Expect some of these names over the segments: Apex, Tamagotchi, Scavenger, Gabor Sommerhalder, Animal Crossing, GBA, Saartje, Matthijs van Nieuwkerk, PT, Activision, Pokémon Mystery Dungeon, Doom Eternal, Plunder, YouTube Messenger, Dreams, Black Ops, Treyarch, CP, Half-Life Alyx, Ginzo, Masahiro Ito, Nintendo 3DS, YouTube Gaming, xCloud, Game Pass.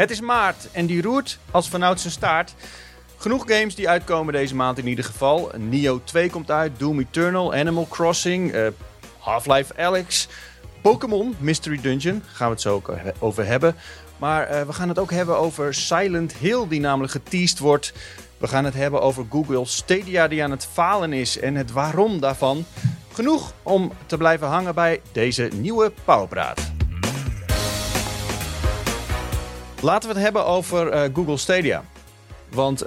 Het is maart en die roert als vanouds zijn staart. Genoeg games die uitkomen deze maand in ieder geval. Nioh 2 komt uit, Doom Eternal, Animal Crossing, Half-Life Alyx, Pokémon Mystery Dungeon. Gaan we het zo ook over hebben. Maar we gaan het ook hebben over Silent Hill, die namelijk geteased wordt. We gaan het hebben over Google Stadia, die aan het falen is en het waarom daarvan. Genoeg om te blijven hangen bij deze nieuwe PowerPraat. Laten we het hebben over Google Stadia. Want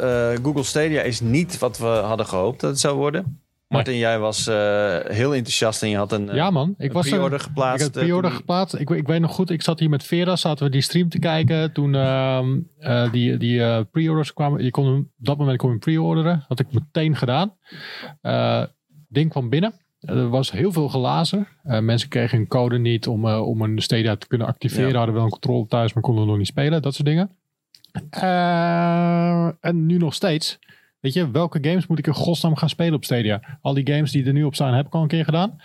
Google Stadia is niet wat we hadden gehoopt dat het zou worden. Martin, jij was heel enthousiast en je had een pre-order geplaatst. Ik had pre-order geplaatst. Ik weet nog goed, ik zat hier met Vera, zaten we die stream te kijken. Toen die pre-orders kwamen. Op dat moment kon je pre-orderen. Had ik meteen gedaan. Ding kwam binnen. Er was heel veel glazen. Mensen kregen hun code niet om een Stadia te kunnen activeren. Ja. Hadden wel een controle thuis, maar konden nog niet spelen. Dat soort dingen. En nu nog steeds. Weet je, welke games moet ik in godsnaam gaan spelen op Stadia? Al die games die er nu op staan, heb ik al een keer gedaan.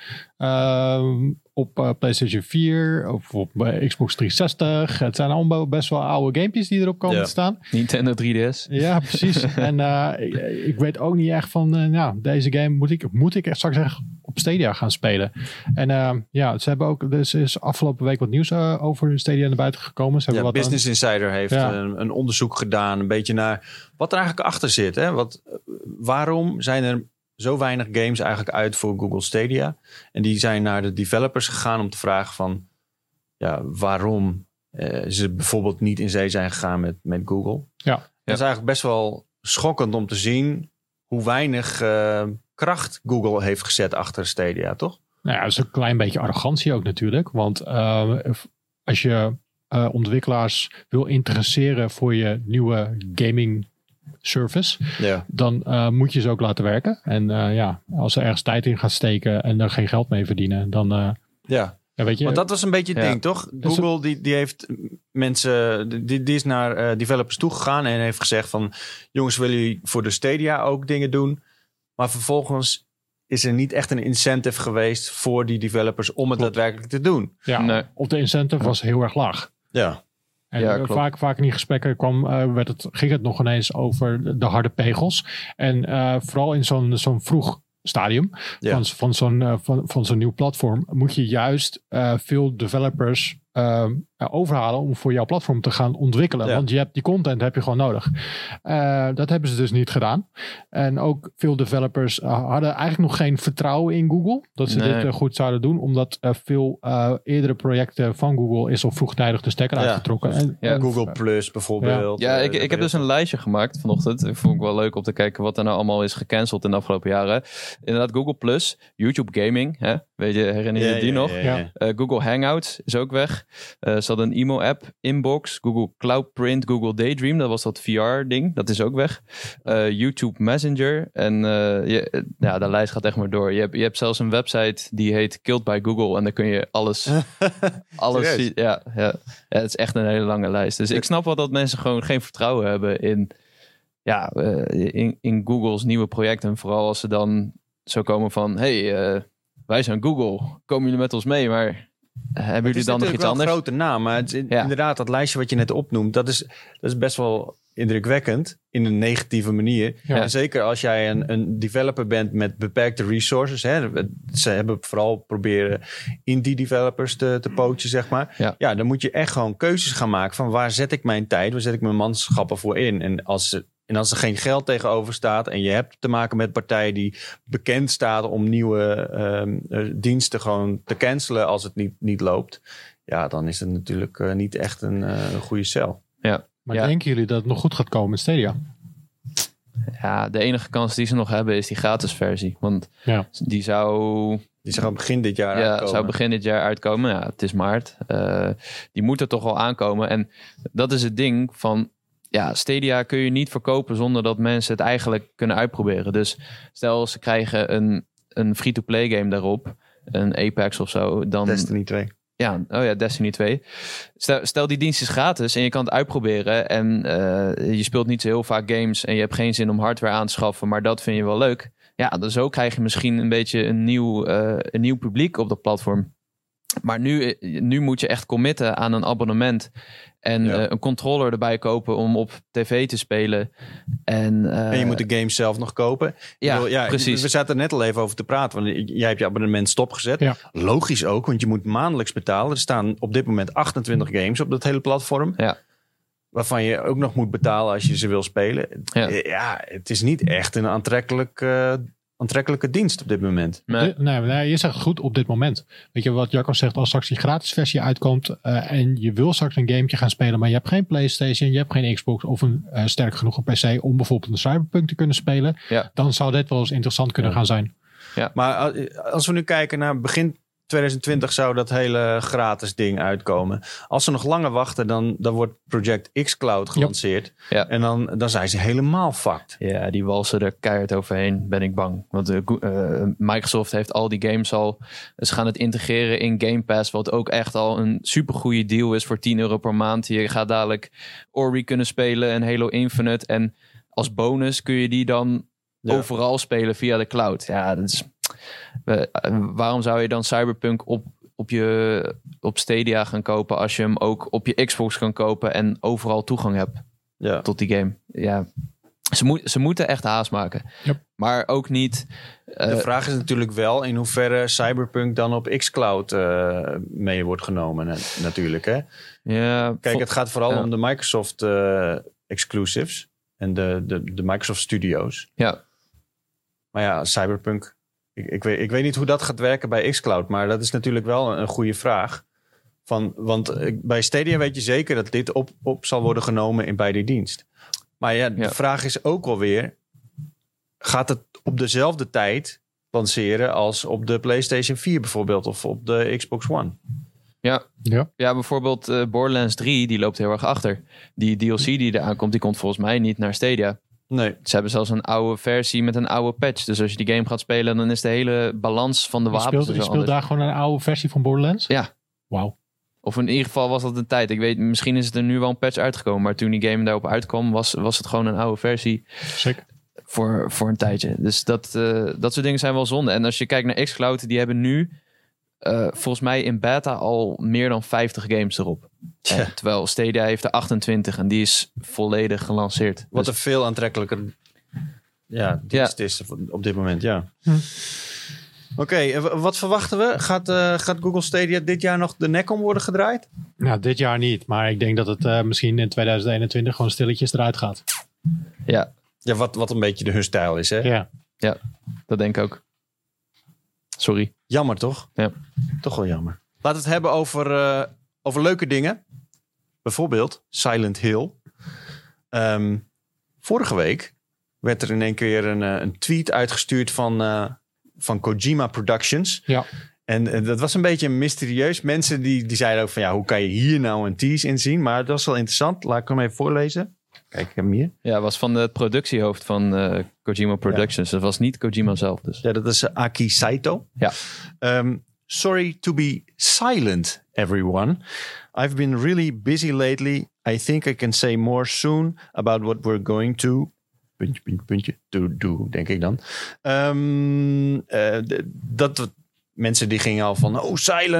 Op PlayStation 4, of op Xbox 360. Het zijn allemaal best wel oude gamepjes die erop komen te staan. Nintendo 3DS. Ja, precies. En ik weet ook niet echt van, deze game moet ik echt straks echt op Stadia gaan spelen. En ze hebben ook, dus is afgelopen week wat nieuws over Stadia naar buiten gekomen. Ze hebben Business Insider heeft een onderzoek gedaan, een beetje naar wat er eigenlijk achter zit. Hè? Waarom zijn er zo weinig games eigenlijk uit voor Google Stadia? En die zijn naar de developers gegaan om te vragen van, waarom ze bijvoorbeeld niet in zee zijn gegaan met Google. Ja. Dat is eigenlijk best wel schokkend om te zien hoe weinig kracht Google heeft gezet achter Stadia, toch? Nou ja, dat is een klein beetje arrogantie ook natuurlijk. Want als je ontwikkelaars wil interesseren voor je nieuwe gaming service, dan moet je ze ook laten werken. En als ze ergens tijd in gaan steken en er geen geld mee verdienen, dan... weet je, want dat was een beetje het ding, toch? Google die heeft mensen... Die is naar developers toegegaan en heeft gezegd van, jongens, willen jullie voor de Stadia ook dingen doen? Maar vervolgens is er niet echt een incentive geweest voor die developers om het daadwerkelijk te doen. Ja, Of de incentive was heel erg laag. Ja. En vaak in die gesprekken ging het nog ineens over de harde pegels. En vooral in zo'n vroeg stadium van zo'n nieuw platform moet je juist veel developers overhalen om voor jouw platform te gaan ontwikkelen. Ja. Want je hebt die content gewoon nodig. Dat hebben ze dus niet gedaan. En ook veel developers hadden eigenlijk nog geen vertrouwen in Google dat ze dit goed zouden doen, omdat veel eerdere projecten van Google is al vroegtijdig de stekker uitgetrokken. En Google Plus bijvoorbeeld. Ja, ik heb dus een lijstje gemaakt vanochtend. Ik vond het wel leuk om te kijken wat er nou allemaal is gecanceld in de afgelopen jaren. Inderdaad, Google Plus, YouTube Gaming, hè? Weet je, herinner je die nog? Ja. Google Hangouts is ook weg. Ze hadden een Imo-app, Inbox, Google Cloud Print, Google Daydream. Dat was dat VR-ding. Dat is ook weg. YouTube Messenger. En de lijst gaat echt maar door. Je hebt zelfs een website die heet Killed by Google. En daar kun je alles zien. Ja, het is echt een hele lange lijst. Dus ik snap wel dat mensen gewoon geen vertrouwen hebben in Google's nieuwe projecten. En vooral als ze dan zo komen van, wij zijn Google. Komen jullie met ons mee? Maar hebben jullie dan nog iets anders? Het is een grote naam, maar het is inderdaad dat lijstje wat je net opnoemt, dat is best wel indrukwekkend in een negatieve manier. Ja. En zeker als jij een developer bent met beperkte resources. Hè, ze hebben vooral proberen indie developers te pootje, zeg maar. Ja, dan moet je echt gewoon keuzes gaan maken van waar zet ik mijn tijd, waar zet ik mijn manschappen voor in. En als er geen geld tegenover staat en je hebt te maken met partijen die bekend staan om nieuwe diensten gewoon te cancelen als het niet loopt. Ja, dan is het natuurlijk niet echt een goede cel. Ja. Maar denken jullie dat het nog goed gaat komen met Stadia? Ja, de enige kans die ze nog hebben is die gratis versie. Want die zou... Die zou begin dit jaar uitkomen. Ja, zou begin dit jaar uitkomen. Ja, het is maart. Die moet er toch wel aankomen. En dat is het ding van... Ja, Stadia kun je niet verkopen zonder dat mensen het eigenlijk kunnen uitproberen. Dus stel ze krijgen een free-to-play game daarop, een Apex of zo. Dan, Destiny 2. Ja, Destiny 2. Stel die dienst is gratis en je kan het uitproberen en je speelt niet zo heel vaak games en je hebt geen zin om hardware aan te schaffen, maar dat vind je wel leuk. Ja, dan zo krijg je misschien een beetje een nieuw publiek op dat platform. Maar nu moet je echt committen aan een abonnement. En een controller erbij kopen om op tv te spelen. En je moet de game zelf nog kopen. Ja, bedoel, precies. We zaten er net al even over te praten. Want jij hebt je abonnement stopgezet. Ja. Logisch ook, want je moet maandelijks betalen. Er staan op dit moment 28 games op dat hele platform. Ja. Waarvan je ook nog moet betalen als je ze wil spelen. Ja, het is niet echt een aantrekkelijke dienst op dit moment. Nee, je zegt goed op dit moment. Weet je wat Jacob zegt, als straks die gratis versie uitkomt en je wil straks een gametje gaan spelen, maar je hebt geen PlayStation, je hebt geen Xbox of een sterk genoeg een PC om bijvoorbeeld een Cyberpunk te kunnen spelen, dan zou dit wel eens interessant kunnen gaan zijn. Ja. Maar als we nu kijken naar begin 2020 zou dat hele gratis ding uitkomen. Als ze nog langer wachten, dan wordt Project xCloud gelanceerd. Ja. En dan zijn ze helemaal fucked. Ja, die walsen er keihard overheen, ben ik bang. Want Microsoft heeft al die games al. Ze gaan het integreren in Game Pass, wat ook echt al een supergoeie deal is voor €10 per maand. Je gaat dadelijk Ori kunnen spelen en Halo Infinite. En als bonus kun je die dan overal spelen via de cloud. Ja, dat is... Waarom zou je dan Cyberpunk op Stadia gaan kopen als je hem ook op je Xbox kan kopen en overal toegang hebt tot die game? Ja, ze moeten echt haast maken. Yep. Maar ook niet... De vraag is natuurlijk wel in hoeverre Cyberpunk dan op xCloud mee wordt genomen natuurlijk. Hè? Ja, kijk, het gaat vooral om de Microsoft exclusives en de Microsoft Studios. Ja. Maar ja, Cyberpunk... Ik weet niet hoe dat gaat werken bij xCloud, maar dat is natuurlijk wel een goede vraag. Want bij Stadia weet je zeker dat dit op zal worden genomen bij die dienst. Maar de vraag is ook wel weer, gaat het op dezelfde tijd lanceren als op de PlayStation 4 bijvoorbeeld of op de Xbox One? Ja, bijvoorbeeld Borderlands 3, die loopt heel erg achter. Die DLC die eraan komt, die komt volgens mij niet naar Stadia. Nee. Ze hebben zelfs een oude versie met een oude patch. Dus als je die game gaat spelen, dan is de hele balans van de wapens... Je speelt daar gewoon een oude versie van Borderlands? Ja. Wauw. Of in ieder geval was dat een tijd. Ik weet, misschien is het er nu wel een patch uitgekomen. Maar toen die game daarop uitkwam, was het gewoon een oude versie. Zeker. Voor een tijdje. Dus dat soort dingen zijn wel zonde. En als je kijkt naar xCloud, die hebben nu... volgens mij in beta al meer dan 50 games erop. Ja. Terwijl Stadia heeft er 28 en die is volledig gelanceerd. Wat een veel aantrekkelijker dienst is op dit moment, Oké, wat verwachten we? Gaat Google Stadia dit jaar nog de nek om worden gedraaid? Nou, dit jaar niet. Maar ik denk dat het misschien in 2021 gewoon stilletjes eruit gaat. Ja, wat een beetje hun stijl is, hè? Ja, dat denk ik ook. Sorry. Jammer, toch? Ja. Toch wel jammer. Laten we het hebben over leuke dingen. Bijvoorbeeld Silent Hill. Vorige week werd er in één keer een tweet uitgestuurd van Kojima Productions. Ja. En dat was een beetje mysterieus. Mensen die zeiden ook van hoe kan je hier nou een tease in zien? Maar dat was wel interessant. Laat ik hem even voorlezen. Kijk, ik heb hem hier. Ja, het was van het productiehoofd van Kojima Productions. Dat was niet Kojima zelf dus. Ja, dat is Aki Saito. Ja. Sorry to be silent, everyone. I've been really busy lately. I think I can say more soon about what we're going to... Puntje, puntje, puntje. Do, denk ik dan. Dat... Mensen die gingen al van,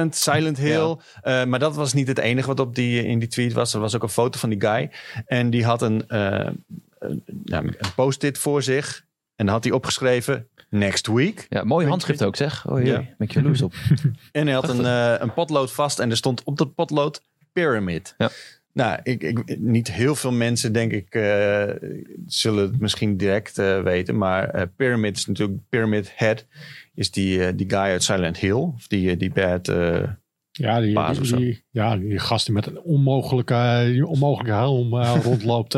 Silent Hill. Ja. Maar dat was niet het enige wat in die tweet was. Er was ook een foto van die guy. En die had een post-it voor zich. En dan had hij opgeschreven, next week. Ja, mooi handschrift ook zeg. Oh jee, met je loes op. En hij had een potlood vast. En er stond op dat potlood, Pyramid. Ja. Nou, niet heel veel mensen, denk ik, zullen het misschien direct weten. Maar Pyramid is natuurlijk, Pyramid Head is die guy uit Silent Hill. Of die bad baas of zo. Die gast die met een onmogelijke helm rondloopt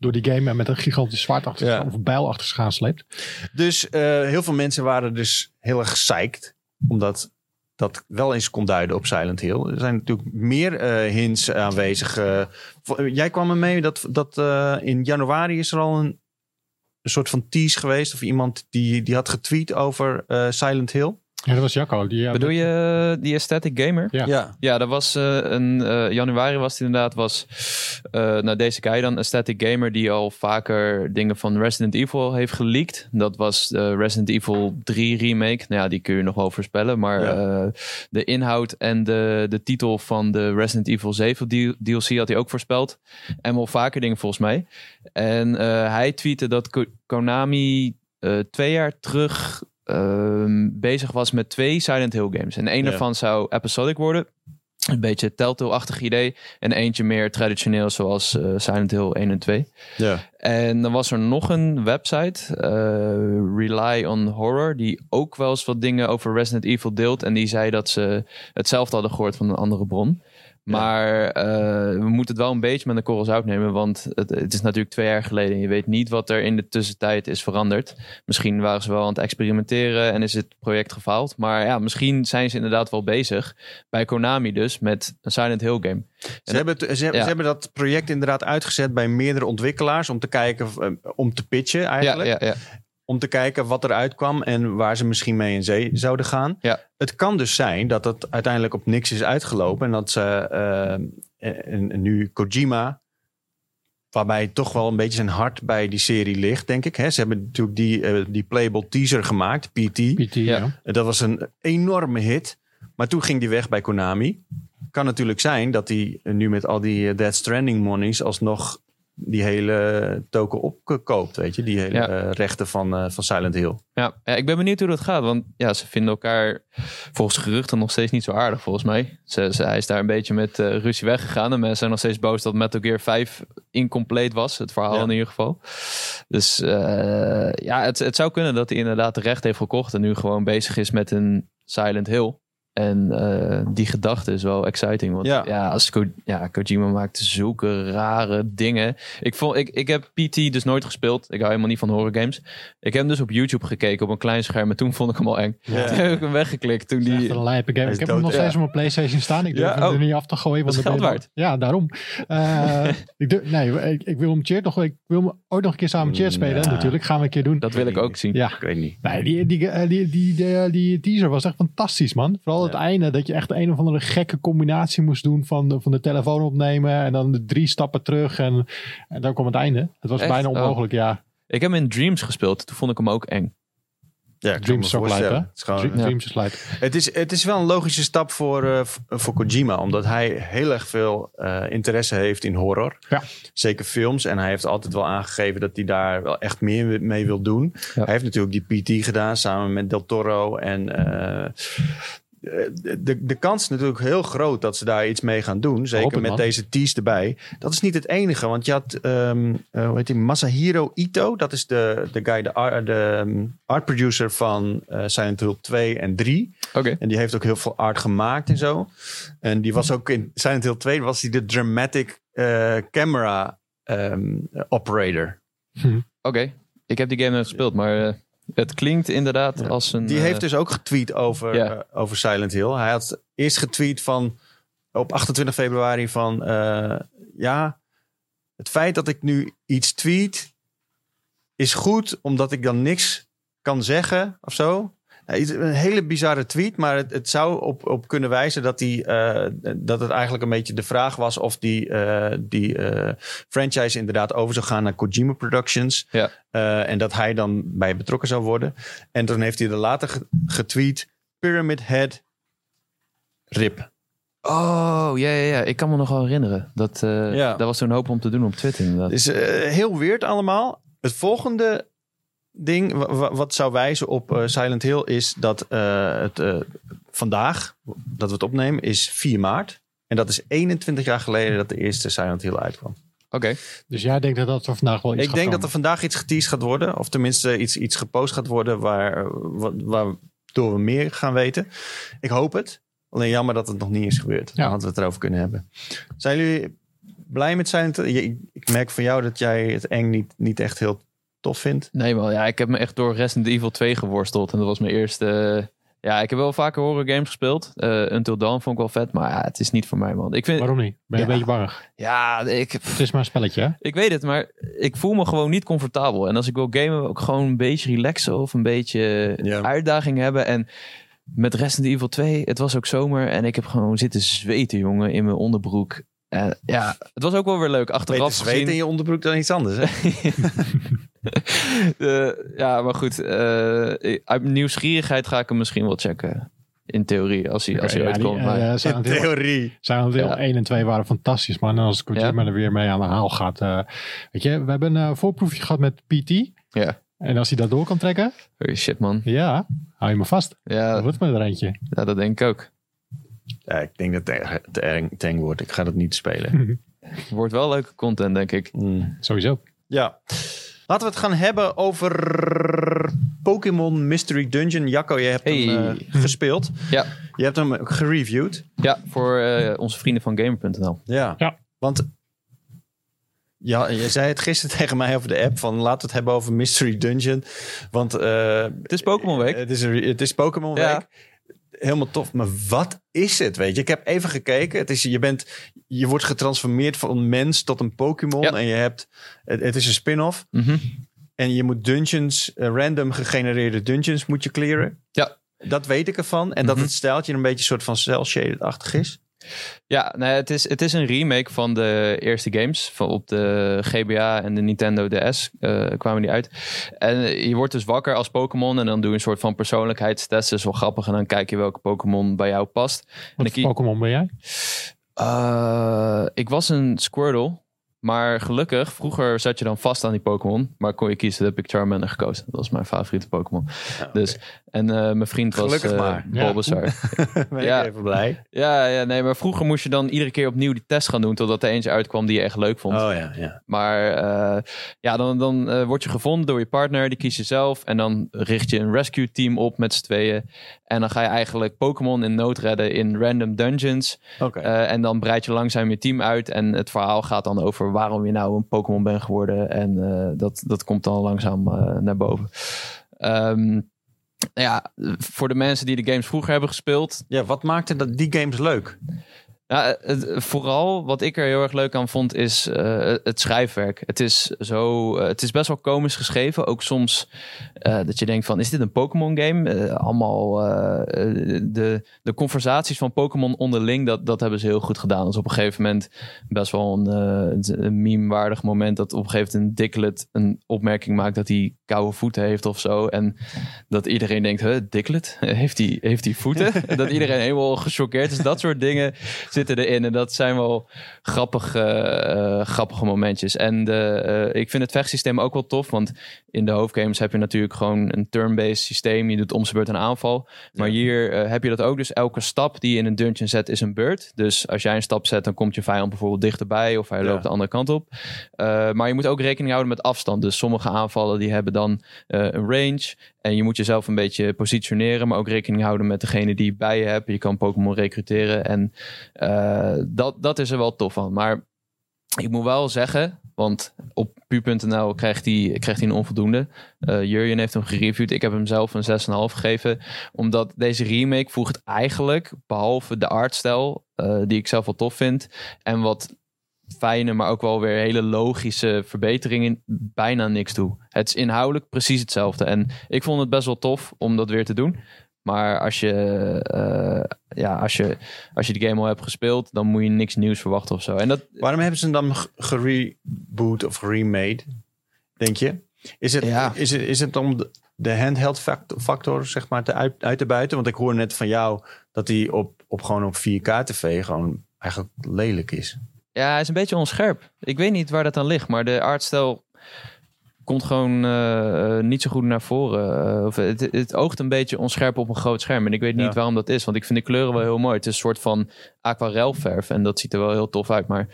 door die game. En met een gigantisch zwaard achter zich of bijl achter zich aan sleept. Dus heel veel mensen waren dus heel erg psyched. Omdat... dat wel eens kon duiden op Silent Hill. Er zijn natuurlijk meer hints aanwezig. Jij kwam er mee dat in januari is er al een soort van tease geweest... of iemand die had getweet over Silent Hill. Ja, dat was Jacco. Bedoel je die Aesthetic Gamer? Ja. Ja, dat was januari was het inderdaad. Deze guy dan, Aesthetic Gamer, die al vaker dingen van Resident Evil heeft geleakt. Dat was de Resident Evil 3 remake. Nou ja, die kun je nog wel voorspellen. Maar de inhoud en de titel van de Resident Evil 7 DLC had hij ook voorspeld. En wel vaker dingen volgens mij. En hij tweette dat Konami 2 jaar terug... bezig was met 2 Silent Hill games. En één daarvan zou episodic worden. Een beetje Telltale-achtig idee. En eentje meer traditioneel zoals Silent Hill 1 en 2. Yeah. En dan was er nog een website, Rely on Horror, die ook wel eens wat dingen over Resident Evil deelt. En die zei dat ze hetzelfde hadden gehoord van een andere bron. Maar we moeten het wel een beetje met een korrel zout nemen. Want het is natuurlijk 2 jaar geleden. En je weet niet wat er in de tussentijd is veranderd. Misschien waren ze wel aan het experimenteren. En is het project gefaald. Maar ja, misschien zijn ze inderdaad wel bezig. Bij Konami dus. Met een Silent Hill game. Ze hebben dat project inderdaad uitgezet. Bij meerdere ontwikkelaars. Om te kijken. Om te pitchen eigenlijk. Ja. Om te kijken wat eruit kwam en waar ze misschien mee in zee zouden gaan. Ja. Het kan dus zijn dat het uiteindelijk op niks is uitgelopen. En dat ze nu Kojima, waarbij toch wel een beetje zijn hart bij die serie ligt, denk ik. Hè? Ze hebben natuurlijk die playable teaser gemaakt, PT. Ja. Dat was een enorme hit. Maar toen ging die weg bij Konami. Kan natuurlijk zijn dat hij nu met al die Death Stranding monies alsnog die hele token opgekoopt, weet je. Die hele rechten van Silent Hill. Ja, ik ben benieuwd hoe dat gaat. Want ja, ze vinden elkaar volgens geruchten nog steeds niet zo aardig, volgens mij. Hij is daar een beetje met ruzie weggegaan. En mensen zijn nog steeds boos dat Metal Gear 5 incompleet was. Het verhaal in ieder geval. Dus het zou kunnen dat hij inderdaad de recht heeft gekocht en nu gewoon bezig is met een Silent Hill. En die gedachte is wel exciting. Want Kojima maakt zulke rare dingen. Ik heb PT dus nooit gespeeld. Ik hou helemaal niet van horror games. Ik heb hem dus op YouTube gekeken op een klein scherm. En toen vond ik hem al eng. Ja. Toen heb ik hem weggeklikt. Toen die... Echt een lijpe game. Ik heb hem nog steeds op mijn PlayStation staan. Ik durf hem er niet af te gooien. Want dat is geld waard. Ja, daarom. Ik wil hem ooit nog een keer samen met Cheers spelen. Ja. Natuurlijk, gaan we een keer doen. Dat wil ik ook zien. Ja. Ik weet niet. Nee, die teaser was echt fantastisch, man. Vooral het einde, dat je echt een of andere gekke combinatie moest doen van de telefoon opnemen en dan de 3 stappen terug en dan kwam het einde. Het was echt bijna onmogelijk, Ik heb hem in Dreams gespeeld, toen vond ik hem ook eng. Ja, Dreams is ook lijp, hè? Dreams is lijp. Het is wel een logische stap voor Kojima, omdat hij heel erg veel interesse heeft in horror. Ja. Zeker films. En hij heeft altijd wel aangegeven dat hij daar wel echt meer mee wil doen. Ja. Hij heeft natuurlijk die PT gedaan, samen met Del Toro en... De kans is natuurlijk heel groot dat ze daar iets mee gaan doen. Zeker met deze tease erbij. Dat is niet het enige. Want je had Masahiro Ito. Dat is de guy, de art producer van Silent Hill 2 en 3. Okay. En die heeft ook heel veel art gemaakt en zo. En die was ook in Silent Hill 2 was hij de dramatic camera operator. Oké. Ik heb die game nog gespeeld, maar... Het klinkt inderdaad als een... Die heeft dus ook getweet over Silent Hill. Hij had eerst getweet van... Op 28 februari van... het feit dat ik nu iets tweet... is goed, omdat ik dan niks kan zeggen of zo. Een hele bizarre tweet, maar het zou op kunnen wijzen... dat het eigenlijk een beetje de vraag was... of die franchise inderdaad over zou gaan naar Kojima Productions... Ja. En dat hij dan bij betrokken zou worden. En toen heeft hij er later getweet... Pyramid Head, RIP. Oh, ja. Ik kan me nog wel herinneren. Dat was toen een hoop om te doen op Twitter inderdaad. Het is heel weird allemaal. Het volgende... ding wat zou wijzen op Silent Hill is dat vandaag, dat we het opnemen, is 4 maart. En dat is 21 jaar geleden dat de eerste Silent Hill uitkwam. Oké. Dus jij denkt dat er vandaag wel iets gaat komen? Dat er vandaag iets geteased gaat worden. Of tenminste iets gepost gaat worden waardoor we meer gaan weten. Ik hoop het. Alleen jammer dat het nog niet is gebeurd. Ja. Dan hadden we het erover kunnen hebben. Zijn jullie blij met Silent Hill? Ik merk van jou dat jij het eng niet echt heel... tof vindt. Nee, maar ik heb me echt door Resident Evil 2 geworsteld. En dat was mijn eerste... ik heb wel vaker horror games gespeeld. Until Dawn vond ik wel vet, maar het is niet voor mij, man. Waarom niet? Ben je een beetje bang? Ja, het is maar een spelletje, hè? Ik weet het, maar ik voel me gewoon niet comfortabel. En als ik wil gamen, wil ik gewoon een beetje relaxen of een beetje uitdaging hebben. En met Resident Evil 2, het was ook zomer en ik heb gewoon zitten zweten, jongen, in mijn onderbroek. Ja, het was ook wel weer leuk. Achteraf zweten gezien... in je onderbroek dan iets anders, hè? Ja, maar goed. Uit nieuwsgierigheid ga ik hem misschien wel checken. In theorie, als hij uitkomt. In theorie. Silent Hill 1 en 2 waren fantastisch, man. En als Kojima er weer mee aan de haal gaat. Weet je, we hebben een voorproefje gehad met PT. Ja. En als hij dat door kan trekken... Oh shit, man. Ja, hou je me vast. Ja. Dat wordt maar er eentje. Ja, dat denk ik ook. Ja, ik denk dat het te eng wordt. Ik ga dat niet spelen. Wordt wel leuke content, denk ik. Mm. Sowieso. Ja. Laten we het gaan hebben over Pokémon Mystery Dungeon. Jacco, jij hebt hem gespeeld. Ja. Je hebt hem gereviewd. Ja, voor onze vrienden van Gamer.nl. Ja. Want... Ja, je zei het gisteren tegen mij over de app van laten we het hebben over Mystery Dungeon. Want het is Pokémon Week. Het is Pokémon Week. Ja. Helemaal tof. Maar wat is het, weet je? Ik heb even gekeken. Het is, je wordt getransformeerd van een mens tot een Pokémon. Ja. En je hebt... Het is een spin-off. Mm-hmm. En je moet dungeons... random gegenereerde dungeons moet je clearen. Ja. Dat weet ik ervan. En dat het stijltje een beetje een soort van cel-shaded-achtig is. Ja, nou, het is een remake van de eerste games. Op de GBA en de Nintendo DS kwamen die uit. En je wordt dus wakker als Pokémon. En dan doe je een soort van persoonlijkheidstest. Dat is wel grappig. En dan kijk je welke Pokémon bij jou past. Wat Pokémon ben jij? Ik was een Squirtle. Maar gelukkig, vroeger zat je dan vast aan die Pokémon. Maar kon je kiezen, dat heb ik Charmander gekozen. Dat was mijn favoriete Pokémon. Ja, okay. Dus, en mijn vriend was Bulbasaur. Ja. Ben ik even blij. Ja, nee, maar vroeger moest je dan iedere keer opnieuw die test gaan doen... totdat er eentje uitkwam die je echt leuk vond. Oh, ja. Maar dan word je gevonden door je partner. Die kies je zelf. En dan richt je een rescue team op met z'n tweeën. En dan ga je eigenlijk Pokémon in nood redden in random dungeons. Okay. En dan breid je langzaam je team uit. En het verhaal gaat dan over... waarom je nou een Pokémon bent geworden. En dat komt dan langzaam naar boven. Voor de mensen die de games vroeger hebben gespeeld... Ja, wat maakte die games leuk? Ja, vooral wat ik er heel erg leuk aan vond is het schrijfwerk. Het is best wel komisch geschreven. Ook soms dat je denkt van, is dit een Pokémon game? De conversaties van Pokémon onderling, dat hebben ze heel goed gedaan. Dus op een gegeven moment best wel een meme-waardig moment dat op een gegeven moment een Diglett een opmerking maakt dat hij koude voeten heeft of zo. En dat iedereen denkt, Diglett? Heeft hij voeten? Dat iedereen helemaal gechoqueerd is. Dat soort dingen zitten erin. En dat zijn wel grappige momentjes. En ik vind het vechtsysteem ook wel tof. Want in de hoofdgames heb je natuurlijk gewoon een turn-based systeem. Je doet om zijn beurt een aanval. Maar hier heb je dat ook. Dus elke stap die je in een dungeon zet is een beurt. Dus als jij een stap zet, dan komt je vijand bijvoorbeeld dichterbij. Of hij loopt de andere kant op. Maar je moet ook rekening houden met afstand. Dus sommige aanvallen die hebben dan een range. En je moet jezelf een beetje positioneren. Maar ook rekening houden met degene die je bij je hebt. Je kan Pokémon recruteren. En dat is er wel tof van. Maar ik moet wel zeggen... Want op pu.nl krijgt hij een onvoldoende. Jurjen heeft hem gereviewd. Ik heb hem zelf een 6,5 gegeven. Omdat deze remake voegt eigenlijk... behalve de artstijl... die ik zelf wel tof vind... en wat fijne, maar ook wel weer hele logische verbeteringen... bijna niks toe. Het is inhoudelijk precies hetzelfde. En ik vond het best wel tof om dat weer te doen... Maar als je de game al hebt gespeeld... dan moet je niks nieuws verwachten of zo. En dat... Waarom hebben ze hem dan gereboot of remade, denk je? Is het om de handheld factor zeg maar, uit te buiten? Want ik hoor net van jou dat hij op 4K tv gewoon eigenlijk lelijk is. Ja, hij is een beetje onscherp. Ik weet niet waar dat aan ligt, maar de artstijl... komt gewoon niet zo goed naar voren. Het oogt een beetje onscherp op een groot scherm. En ik weet niet waarom dat is. Want ik vind de kleuren wel heel mooi. Het is een soort van aquarelverf. En dat ziet er wel heel tof uit. Maar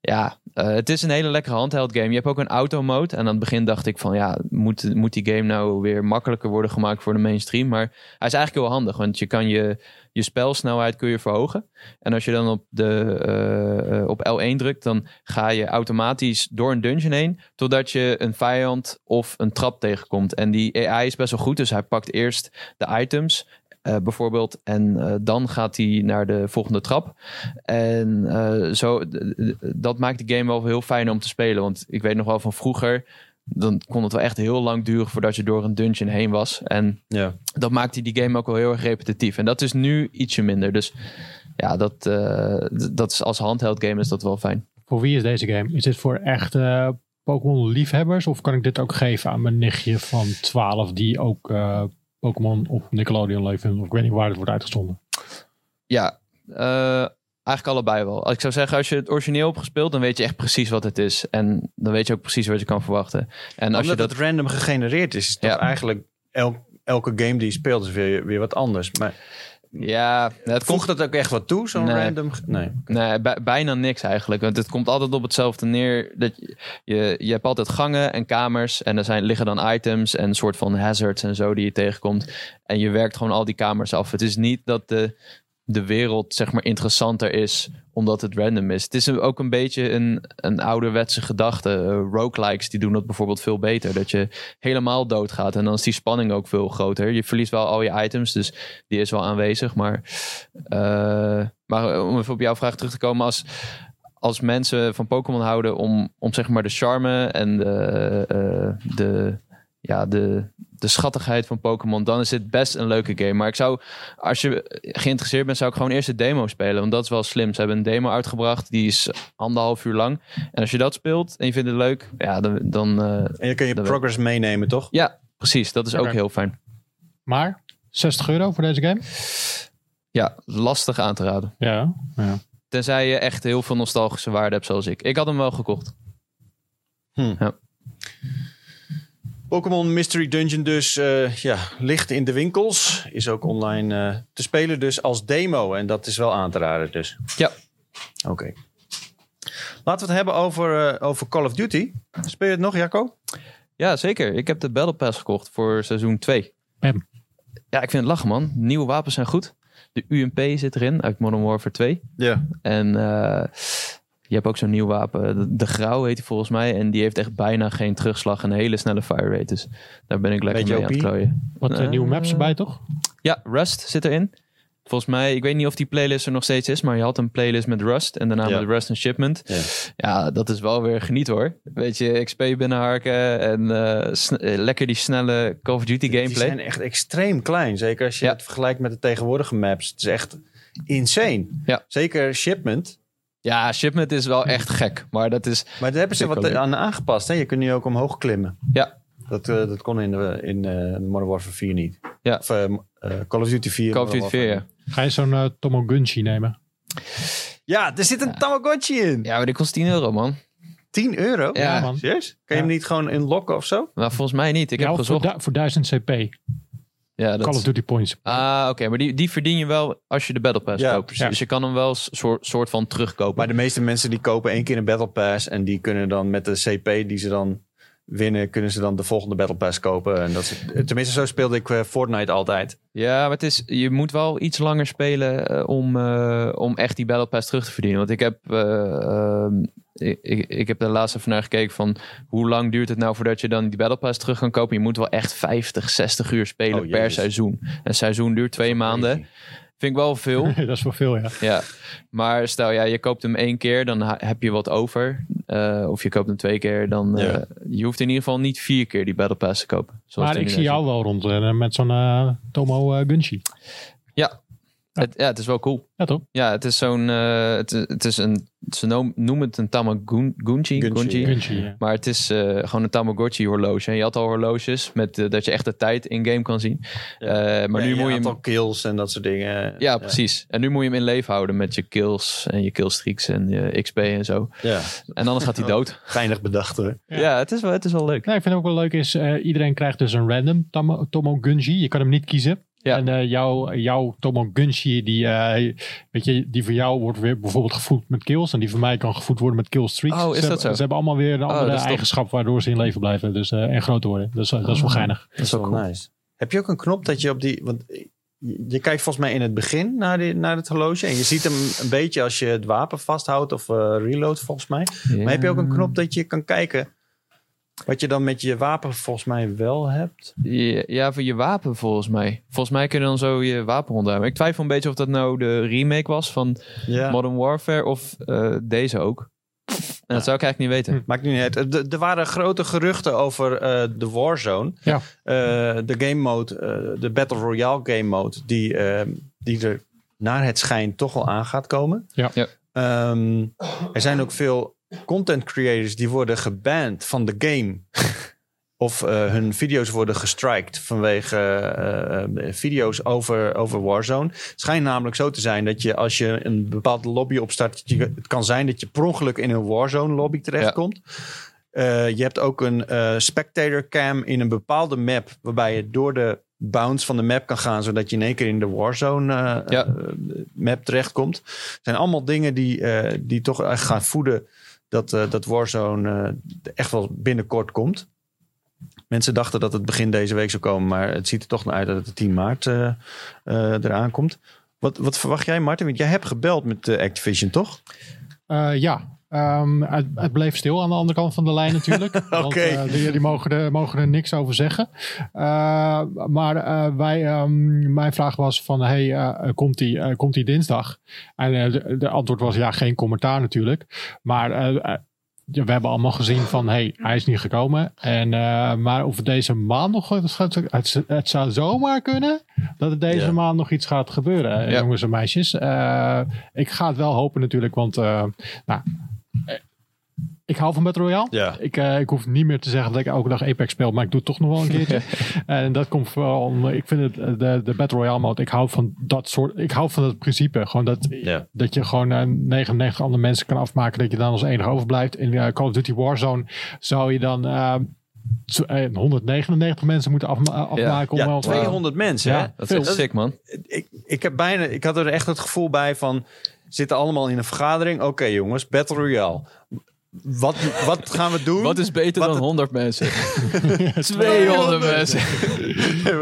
ja, het is een hele lekkere handheld game. Je hebt ook een auto-mode. En aan het begin dacht ik van... ja, moet die game nou weer makkelijker worden gemaakt voor de mainstream? Maar hij is eigenlijk heel handig. Want je kan je spelsnelheid kun je verhogen. En als je dan op L1 drukt... dan ga je automatisch door een dungeon heen... totdat je een vijand of een trap tegenkomt. En die AI is best wel goed. Dus hij pakt eerst de items... bijvoorbeeld. En dan gaat hij naar de volgende trap. En dat maakt de game wel heel fijn om te spelen. Want ik weet nog wel van vroeger... dan kon het wel echt heel lang duren voordat je door een dungeon heen was. En dat maakte die game ook wel heel erg repetitief. En dat is nu ietsje minder. Dus ja, dat is als handheld game is dat wel fijn. Voor wie is deze game? Is dit voor echte Pokémon liefhebbers? Of kan ik dit ook geven aan mijn nichtje van 12 die ook Pokémon op Nickelodeon leeft? Of ik weet niet waar het wordt uitgezonden. Ja, eigenlijk allebei wel. Als ik zou zeggen, als je het origineel hebt gespeeld, dan weet je echt precies wat het is. En dan weet je ook precies wat je kan verwachten. En als omdat je dat random gegenereerd is, is dat eigenlijk elke game die je speelt is weer wat anders. Maar ja, het voegt dat ook echt wat toe, zo'n random? Nee, bijna niks eigenlijk. Want het komt altijd op hetzelfde neer. Dat je hebt altijd gangen en kamers. En er liggen dan items en een soort van hazards en zo die je tegenkomt. En je werkt gewoon al die kamers af. Het is niet dat de wereld, zeg maar, interessanter is omdat het random is. Het is ook een beetje een ouderwetse gedachte. Roguelikes, die doen dat bijvoorbeeld veel beter. Dat je helemaal doodgaat en dan is die spanning ook veel groter. Je verliest wel al je items, dus die is wel aanwezig. Maar om even op jouw vraag terug te komen, als mensen van Pokémon houden om zeg maar de charme en de schattigheid van Pokémon, dan is dit best een leuke game. Maar ik zou, als je geïnteresseerd bent, zou ik gewoon eerst de demo spelen. Want dat is wel slim. Ze hebben een demo uitgebracht, die is 1,5 uur lang. En als je dat speelt en je vindt het leuk, ja, dan en je kun je progress meenemen, toch? Ja, precies. Dat is ook heel fijn. Maar, €60 voor deze game? Ja, lastig aan te raden. Ja. Tenzij je echt heel veel nostalgische waarde hebt, zoals ik. Ik had hem wel gekocht. Ja. Pokémon Mystery Dungeon dus ligt in de winkels. Is ook online te spelen dus als demo. En dat is wel aan te raden dus. Ja. Oké. Laten we het hebben over Call of Duty. Speel je het nog, Jacco? Ja, zeker. Ik heb de Battle Pass gekocht voor seizoen 2. Bam. Ja, ik vind het lachen, man. Nieuwe wapens zijn goed. De UMP zit erin uit Modern Warfare 2. Ja. En je hebt ook zo'n nieuw wapen. De grauw heet hij volgens mij. En die heeft echt bijna geen terugslag. En een hele snelle fire rate. Dus daar ben ik lekker mee aan het klooien. Wat nieuwe maps erbij, toch? Ja, Rust zit erin. Volgens mij, ik weet niet of die playlist er nog steeds is. Maar je had een playlist met Rust. En daarna met Rust en Shipment. Ja, dat is wel weer geniet, hoor. Weet je, XP binnenharken. En lekker die snelle Call of Duty gameplay. Die zijn echt extreem klein. Zeker als je het vergelijkt met de tegenwoordige maps. Het is echt insane. Ja. Zeker Shipment. Ja, Shipment is wel echt gek. Maar daar hebben ze wat aan aangepast. Hè? Je kunt nu ook omhoog klimmen. Ja. Dat kon in Modern Warfare 4 niet. Ja. Of Call of Duty 4. Call of Duty 4, ja. Ga je zo'n Tamagotchi nemen? Ja, er zit een Tamagotchi in. Ja, maar die kost €10, man. €10? Ja, man. Serieus? Kan je hem niet gewoon unlocken of zo? Nou, volgens mij niet. Ik heb gezocht. Voor 1000 CP. Ja, Call of Duty points. Ah, oké. Maar die verdien je wel als je de Battle Pass koopt. Ja. Dus je kan hem wel soort van terugkopen. Maar de meeste mensen die kopen 1 keer een Battle Pass. En die kunnen dan met de CP die ze dan winnen, kunnen ze dan de volgende Battle Pass kopen. En tenminste, zo speelde ik Fortnite altijd. Ja, maar je moet wel iets langer spelen om echt die Battle Pass terug te verdienen. Want ik heb Ik heb daar laatst even naar gekeken van hoe lang duurt het nou voordat je dan die Battle Pass terug kan kopen. Je moet wel echt 50, 60 uur spelen per seizoen. Een seizoen duurt 2 maanden. Vind ik wel veel. Dat is wel veel, ja. Maar stel, je koopt hem 1 keer, dan heb je wat over. Of je koopt hem 2 keer, dan je hoeft in ieder geval niet 4 keer die Battle Pass te kopen. Maar ik zie jou wel rondrennen met zo'n Tamagotchi. Ja. Het is wel cool. Ja, toch? Ja, het is zo'n... noem het een Tamagotchi. Ja. Maar het is gewoon een Tamagotchi horloge. En je had al horloges met dat je echt de tijd in-game kan zien. Ja. Maar nu moet je hem... al kills en dat soort dingen. Ja, precies. En nu moet je hem in leven houden met je kills en je killstreaks en je XP en zo. Ja. En anders gaat hij dood. Geinig bedacht, hoor. Ja, het is wel leuk. Nou, ik vind het ook wel leuk is... iedereen krijgt dus een random Tamagotchi. Je kan hem niet kiezen. Ja. En jouw Tamagotchi, die van jou wordt weer bijvoorbeeld gevoed met kills. En die van mij kan gevoed worden met killstreaks. Oh, is dat zo? Ze hebben allemaal weer een andere eigenschap waardoor ze in leven blijven. Dus, en groot worden. Dus dat is wel geinig. Dat is ook cool. Nice. Heb je ook een knop dat je op die... Want je kijkt volgens mij in het begin naar het horloge. En je ziet hem een beetje als je het wapen vasthoudt of reload volgens mij. Yeah. Maar heb je ook een knop dat je kan kijken... Wat je dan met je wapen volgens mij wel hebt? Ja, voor je wapen volgens mij. Volgens mij kun je dan zo je wapen ontruimen. Ik twijfel een beetje of dat nou de remake was van Modern Warfare of deze ook. En dat zou ik eigenlijk niet weten. Maakt niet uit. Er waren grote geruchten over de Warzone. Ja. De game mode, de Battle Royale game mode, die er naar het schijnt toch wel aan gaat komen. Ja. Ja. Er zijn ook veel content creators die worden geband van de game. Of hun video's worden gestrikt vanwege video's over Warzone. Het schijnt namelijk zo te zijn dat je, als je een bepaalde lobby opstart, het kan zijn dat je per ongeluk in een Warzone lobby terechtkomt. Ja. Je hebt ook een spectator cam in een bepaalde map, waarbij je door de bounce van de map kan gaan, zodat je in één keer in de Warzone map terechtkomt. Het zijn allemaal dingen die toch echt gaan voeden dat Warzone echt wel binnenkort komt. Mensen dachten dat het begin deze week zou komen, maar het ziet er toch naar uit dat het 10 maart eraan komt. Wat verwacht jij, Martin? Want jij hebt gebeld met Activision, toch? Het bleef stil aan de andere kant van de lijn natuurlijk. Okay. Want die mogen er niks over zeggen. Mijn vraag was van, komt die dinsdag? En de antwoord was geen commentaar natuurlijk. Maar we hebben allemaal gezien van, hij is niet gekomen. Maar of het deze maand nog gaat... Het zou zomaar kunnen dat er deze maand nog iets gaat gebeuren, jongens en meisjes. Ik ga het wel hopen natuurlijk, want... ik hou van Battle Royale. Ja. Ik hoef niet meer te zeggen dat ik elke dag Apex speel, maar ik doe het toch nog wel een keertje. En dat komt vooral. Ik vind het de Battle Royale mode. Ik hou van dat soort. Ik hou van dat principe. Gewoon dat je gewoon 99 andere mensen kan afmaken, dat je dan als enige overblijft. In Call of Duty Warzone zou je dan 199 mensen moeten afmaken. Ja, 200 mensen. Ja, dat is echt sick, man. Ik had er echt het gevoel bij van, zitten allemaal in een vergadering. Oké, jongens, Battle Royale. Wat gaan we doen? Wat is beter dan 100 mensen? 200 mensen.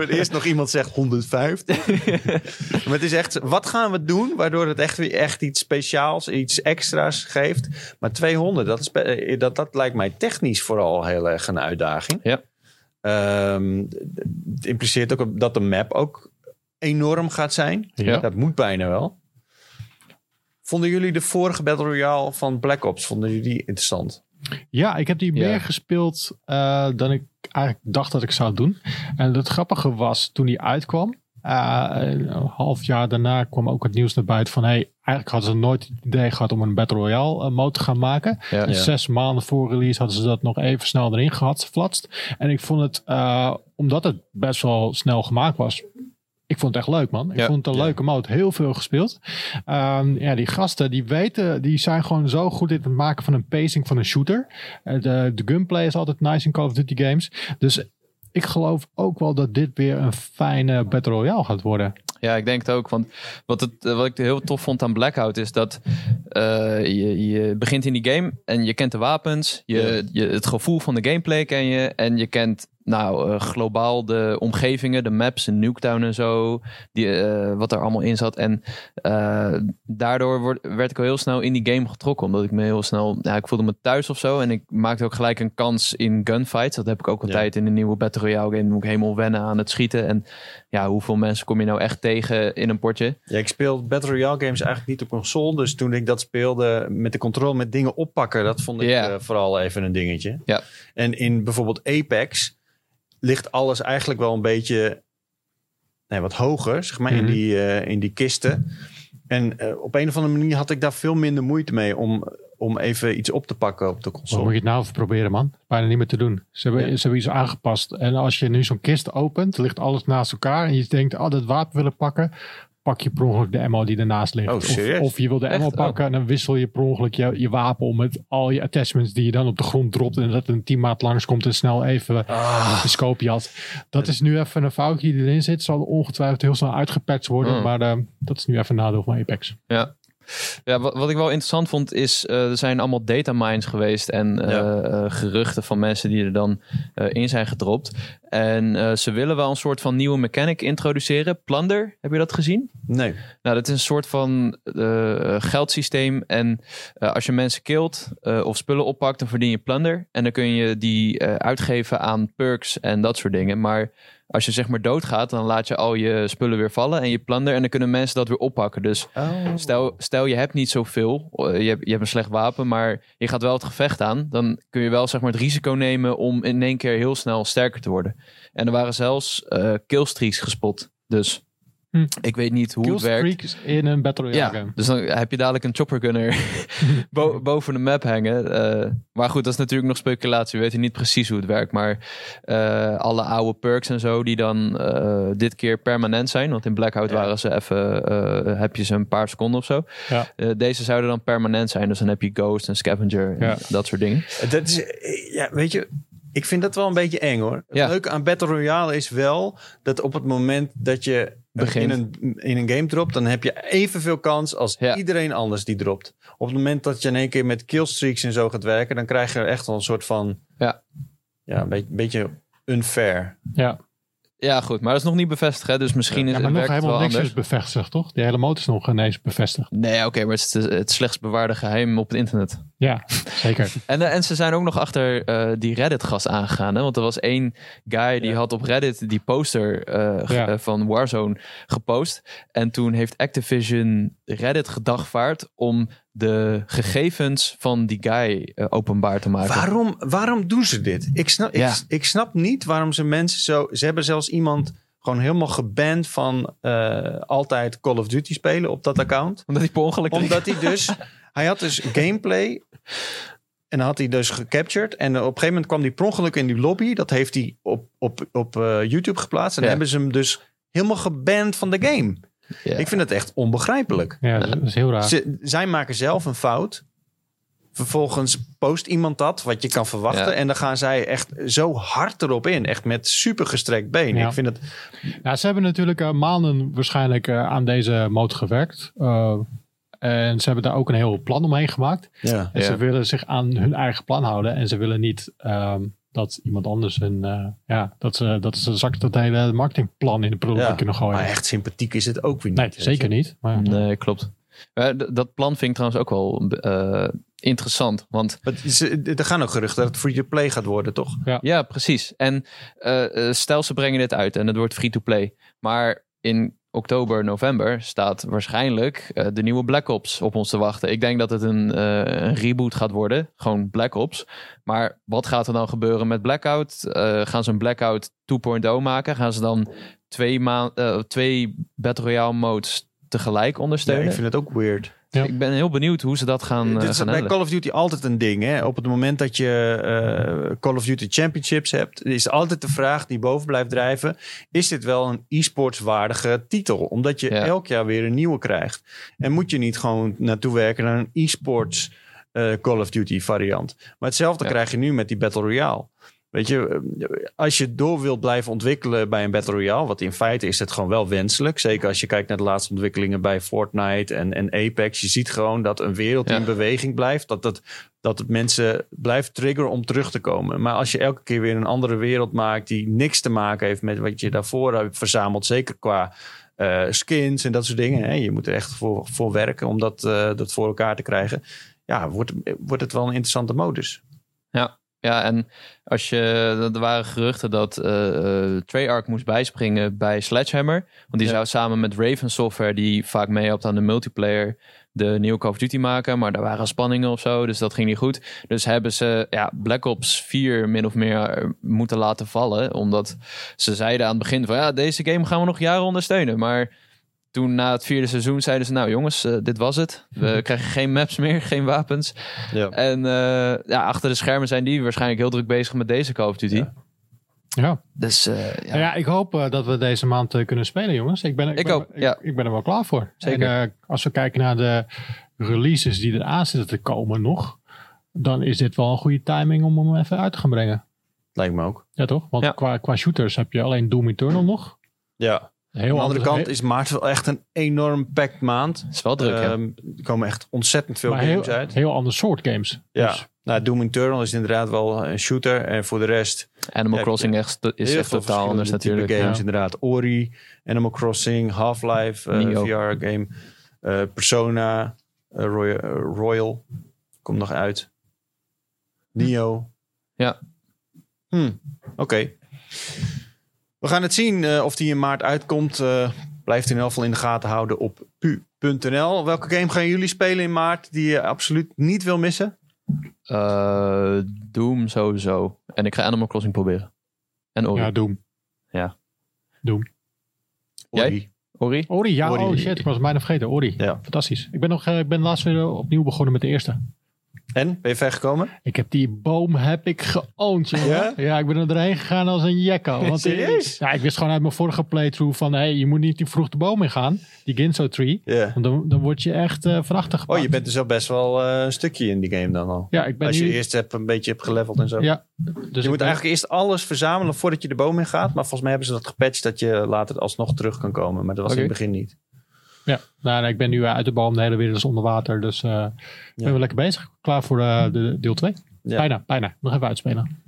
Eerst nog iemand zegt 150. Maar het is echt, wat gaan we doen waardoor het echt weer echt iets speciaals, iets extra's geeft? Maar 200, dat lijkt mij technisch vooral heel erg een uitdaging. Ja. Het impliceert ook dat de map ook enorm gaat zijn. Ja. Dat moet bijna wel. Vonden jullie de vorige Battle Royale van Black Ops, vonden jullie die interessant? Ja, ik heb die meer gespeeld dan ik eigenlijk dacht dat ik zou doen. En het grappige was, toen die uitkwam, een half jaar daarna kwam ook het nieuws naar buiten van, eigenlijk hadden ze nooit het idee gehad om een Battle Royale mode te gaan maken. Ja, en 6 maanden voor release hadden ze dat nog even snel erin geflatst. En ik vond het, omdat het best wel snel gemaakt was, ik vond het echt leuk, man. Ik vond het een leuke mode. Heel veel gespeeld. Die gasten, die zijn gewoon zo goed in het maken van een pacing van een shooter. De gunplay is altijd nice in Call of Duty games. Dus ik geloof ook wel dat dit weer een fijne Battle Royale gaat worden. Ja, ik denk het ook. Want wat ik heel tof vond aan Blackout is dat je begint in die game en je kent de wapens. Het gevoel van de gameplay ken je. En je kent globaal de omgevingen, de maps, de Nuketown en zo. Wat er allemaal in zat. En daardoor werd ik al heel snel in die game getrokken. Omdat ik me heel snel... Ja, ik voelde me thuis of zo. En ik maakte ook gelijk een kans in gunfights. Dat heb ik ook altijd in de nieuwe Battle Royale game. Moet ik helemaal wennen aan het schieten. En ja, hoeveel mensen kom je nou echt tegen in een potje? Ja, ik speel Battle Royale games eigenlijk niet op console. Dus toen ik dat speelde met de controle, met dingen oppakken, dat vond ik vooral even een dingetje. Ja. En in bijvoorbeeld Apex ligt alles eigenlijk wel een beetje wat hoger, zeg maar, in die kisten. En op een of andere manier had ik daar veel minder moeite mee om even iets op te pakken op de console. Moet je het nou even proberen, man? Bijna niet meer te doen. Ze hebben iets aangepast. En als je nu zo'n kist opent, ligt alles naast elkaar en je denkt, dat wapen willen pakken, pak je per ongeluk de ammo die ernaast ligt. Of je wil de ammo pakken en dan wissel je per ongeluk je wapen om met al je attachments die je dan op de grond dropt en dat een teammaat langskomt en snel even de scope had. Dat is nu even een foutje die erin zit. Zal ongetwijfeld heel snel uitgepatcht worden, maar dat is nu even een nadeel van Apex. Ja. Ja, wat ik wel interessant vond is, er zijn allemaal datamines geweest en geruchten van mensen die er dan in zijn gedropt. En ze willen wel een soort van nieuwe mechanic introduceren. Plunder, heb je dat gezien? Nee. Nou, dat is een soort van geldsysteem. En als je mensen killt of spullen oppakt, dan verdien je plunder. En dan kun je die uitgeven aan perks en dat soort dingen. Maar als je zeg maar doodgaat, dan laat je al je spullen weer vallen en je plunder. En dan kunnen mensen dat weer oppakken. Dus stel je hebt niet zoveel. Je hebt een slecht wapen, maar je gaat wel het gevecht aan. Dan kun je wel zeg maar het risico nemen om in één keer heel snel sterker te worden. En er waren zelfs killstreaks gespot. Dus ik weet niet hoe het werkt. Killstreaks in een Battle Royale game. Dus dan heb je dadelijk een chopper gunner boven de map hangen. Maar goed, dat is natuurlijk nog speculatie. We weten niet precies hoe het werkt. Maar alle oude perks en zo die dan dit keer permanent zijn. Want in Blackout waren ze even, heb je ze een paar seconden of zo. Ja. Deze zouden dan permanent zijn. Dus dan heb je Ghost en Scavenger en dat soort dingen. Dat is, weet je, ik vind dat wel een beetje eng hoor. Het leuke aan Battle Royale is wel dat op het moment dat je in een game dropt, dan heb je evenveel kans als iedereen anders die dropt. Op het moment dat je in één keer met killstreaks en zo gaat werken, dan krijg je er echt wel een soort van een beetje unfair. Ja, goed, maar dat is nog niet bevestigd, hè? Dus misschien is het werkt wel anders. Maar nog helemaal niks is bevestigd, toch? Die hele motor is nog ineens bevestigd. Nee, oké, maar het is het slechtst bewaarde geheim op het internet. Ja, zeker. En ze zijn ook nog achter die Reddit-gast aangegaan, hè? Want er was één guy die had op Reddit die poster van Warzone gepost. En toen heeft Activision Reddit gedagvaard om de gegevens van die guy openbaar te maken. Waarom doen ze dit? Ik snap niet waarom ze mensen zo. Ze hebben zelfs iemand gewoon helemaal geband van altijd Call of Duty spelen op dat account. Omdat hij per ongeluk hij had dus gameplay en had hij dus gecaptured. En op een gegeven moment kwam hij per ongeluk in die lobby. Dat heeft hij op YouTube geplaatst. En hebben ze hem dus helemaal geband van de game. Ja. Ik vind het echt onbegrijpelijk. Ja, dat is heel raar. Zij maken zelf een fout. Vervolgens post iemand dat, wat je kan verwachten. Ja. En dan gaan zij echt zo hard erop in. Echt met super gestrekt been. Ja. Ik vind het. Ja, ze hebben natuurlijk maanden waarschijnlijk aan deze mode gewerkt. En ze hebben daar ook een heel plan omheen gemaakt. Ja. En ze willen zich aan hun eigen plan houden. En ze willen niet dat iemand anders dat hele marketingplan in de prullenbak kunnen gooien. Maar echt sympathiek is het ook weer niet. Nee, zeker niet. Maar, nee, klopt. Dat plan vind ik trouwens ook wel interessant. Want er gaan ook geruchten dat het free-to-play gaat worden, toch? Ja, precies. En stel ze brengen dit uit en het wordt free-to-play. Maar in oktober, november staat waarschijnlijk de nieuwe Black Ops op ons te wachten. Ik denk dat het een reboot gaat worden. Gewoon Black Ops. Maar wat gaat er dan gebeuren met Blackout? Gaan ze een Blackout 2.0 maken? Gaan ze dan twee Battle Royale modes tegelijk ondersteunen? Ja, ik vind het ook weird. Ja. Ik ben heel benieuwd hoe ze dat gaan handelen. Dit is bij Call of Duty altijd een ding, hè? Op het moment dat je Call of Duty Championships hebt, is altijd de vraag die boven blijft drijven: is dit wel een e-sports waardige titel? Omdat je elk jaar weer een nieuwe krijgt. En moet je niet gewoon naartoe werken naar een e-sports Call of Duty variant? Maar hetzelfde krijg je nu met die Battle Royale. Weet je, als je door wilt blijven ontwikkelen bij een Battle Royale, wat in feite is het gewoon wel wenselijk. Zeker als je kijkt naar de laatste ontwikkelingen bij Fortnite en Apex. Je ziet gewoon dat een wereld in beweging blijft. Dat het mensen blijft triggeren om terug te komen. Maar als je elke keer weer een andere wereld maakt die niks te maken heeft met wat je daarvoor hebt verzameld. Zeker qua skins en dat soort dingen. Hè? Je moet er echt voor werken om dat voor elkaar te krijgen. Ja, wordt het wel een interessante modus. Ja. Ja, en er waren geruchten dat Treyarch moest bijspringen bij Sledgehammer. Want die zou samen met Raven Software, die vaak meehelpt aan de multiplayer, de nieuwe Call of Duty maken. Maar daar waren spanningen of zo, dus dat ging niet goed. Dus hebben ze Black Ops 4 min of meer moeten laten vallen. Omdat ze zeiden aan het begin van deze game gaan we nog jaren ondersteunen. Maar toen na het vierde seizoen zeiden ze: nou jongens, dit was het. We krijgen geen maps meer, geen wapens. Ja. En achter de schermen zijn die waarschijnlijk heel druk bezig met deze Call of Duty. Ja. Dus, ik hoop dat we deze maand kunnen spelen, jongens. Ik ben er wel klaar voor. Zeker. En, als we kijken naar de releases die eraan zitten te komen nog, dan is dit wel een goede timing om hem even uit te gaan brengen. Lijkt me ook. Ja, toch? Want qua shooters heb je alleen Doom Eternal nog. Ja. Aan de andere kant is maart wel echt een enorm packed maand. Het is wel druk, hè? Er komen echt ontzettend veel games uit. Heel ander soort games. Ja. Dus Nou, Doom Eternal is inderdaad wel een shooter. En voor de rest... Animal Crossing is echt totaal anders natuurlijk. Games, ja. Inderdaad. Ori, Animal Crossing, Half-Life, VR-game. Persona, Royal. Komt nog uit. Nioh. Ja. Oké. We gaan het zien of die in maart uitkomt. Blijft in elk geval in de gaten houden op pu.nl. Welke game gaan jullie spelen in maart die je absoluut niet wil missen? Doom sowieso. En ik ga Animal Crossing proberen. En Ori. Ja, Doom. Ja. Doom. Ori. Ori? Ori, ja. Ori. Oh shit, ik was bijna vergeten. Ori. Ja. Fantastisch. Ik ben laatst weer opnieuw begonnen met de eerste. En? Ben je ver gekomen? Ik heb die boom geoond. Ja? Ja, ik ben er doorheen gegaan als een jekko. Want serieus? Ja, ik wist gewoon uit mijn vorige playthrough van... Hey, je moet niet te vroeg de boom in gaan. Die Ginzo tree. Yeah. Want dan word je echt van achter gepakt. Oh, je bent dus al best wel een stukje in die game dan al. Ja, ik ben Als je eerst een beetje hebt geleveld en zo. Ja. Dus je moet eigenlijk eerst alles verzamelen voordat je de boom in gaat. Maar volgens mij hebben ze dat gepatcht dat je later alsnog terug kan komen. Maar dat was in het begin niet. Ja, nou, ik ben nu uit de boom, de hele wereld is onder water. Dus ben we lekker bezig. Klaar voor de deel 2. Ja. Bijna. Nog even uitspelen.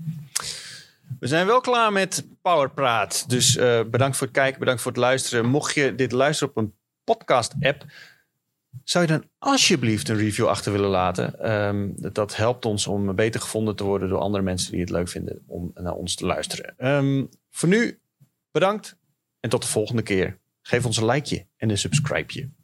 We zijn wel klaar met PowerPraat. Dus bedankt voor het kijken, bedankt voor het luisteren. Mocht je dit luisteren op een podcast-app... zou je dan alsjeblieft een review achter willen laten? Dat helpt ons om beter gevonden te worden... door andere mensen die het leuk vinden om naar ons te luisteren. Voor nu, bedankt en tot de volgende keer. Geef ons een likeje en een subscribeje.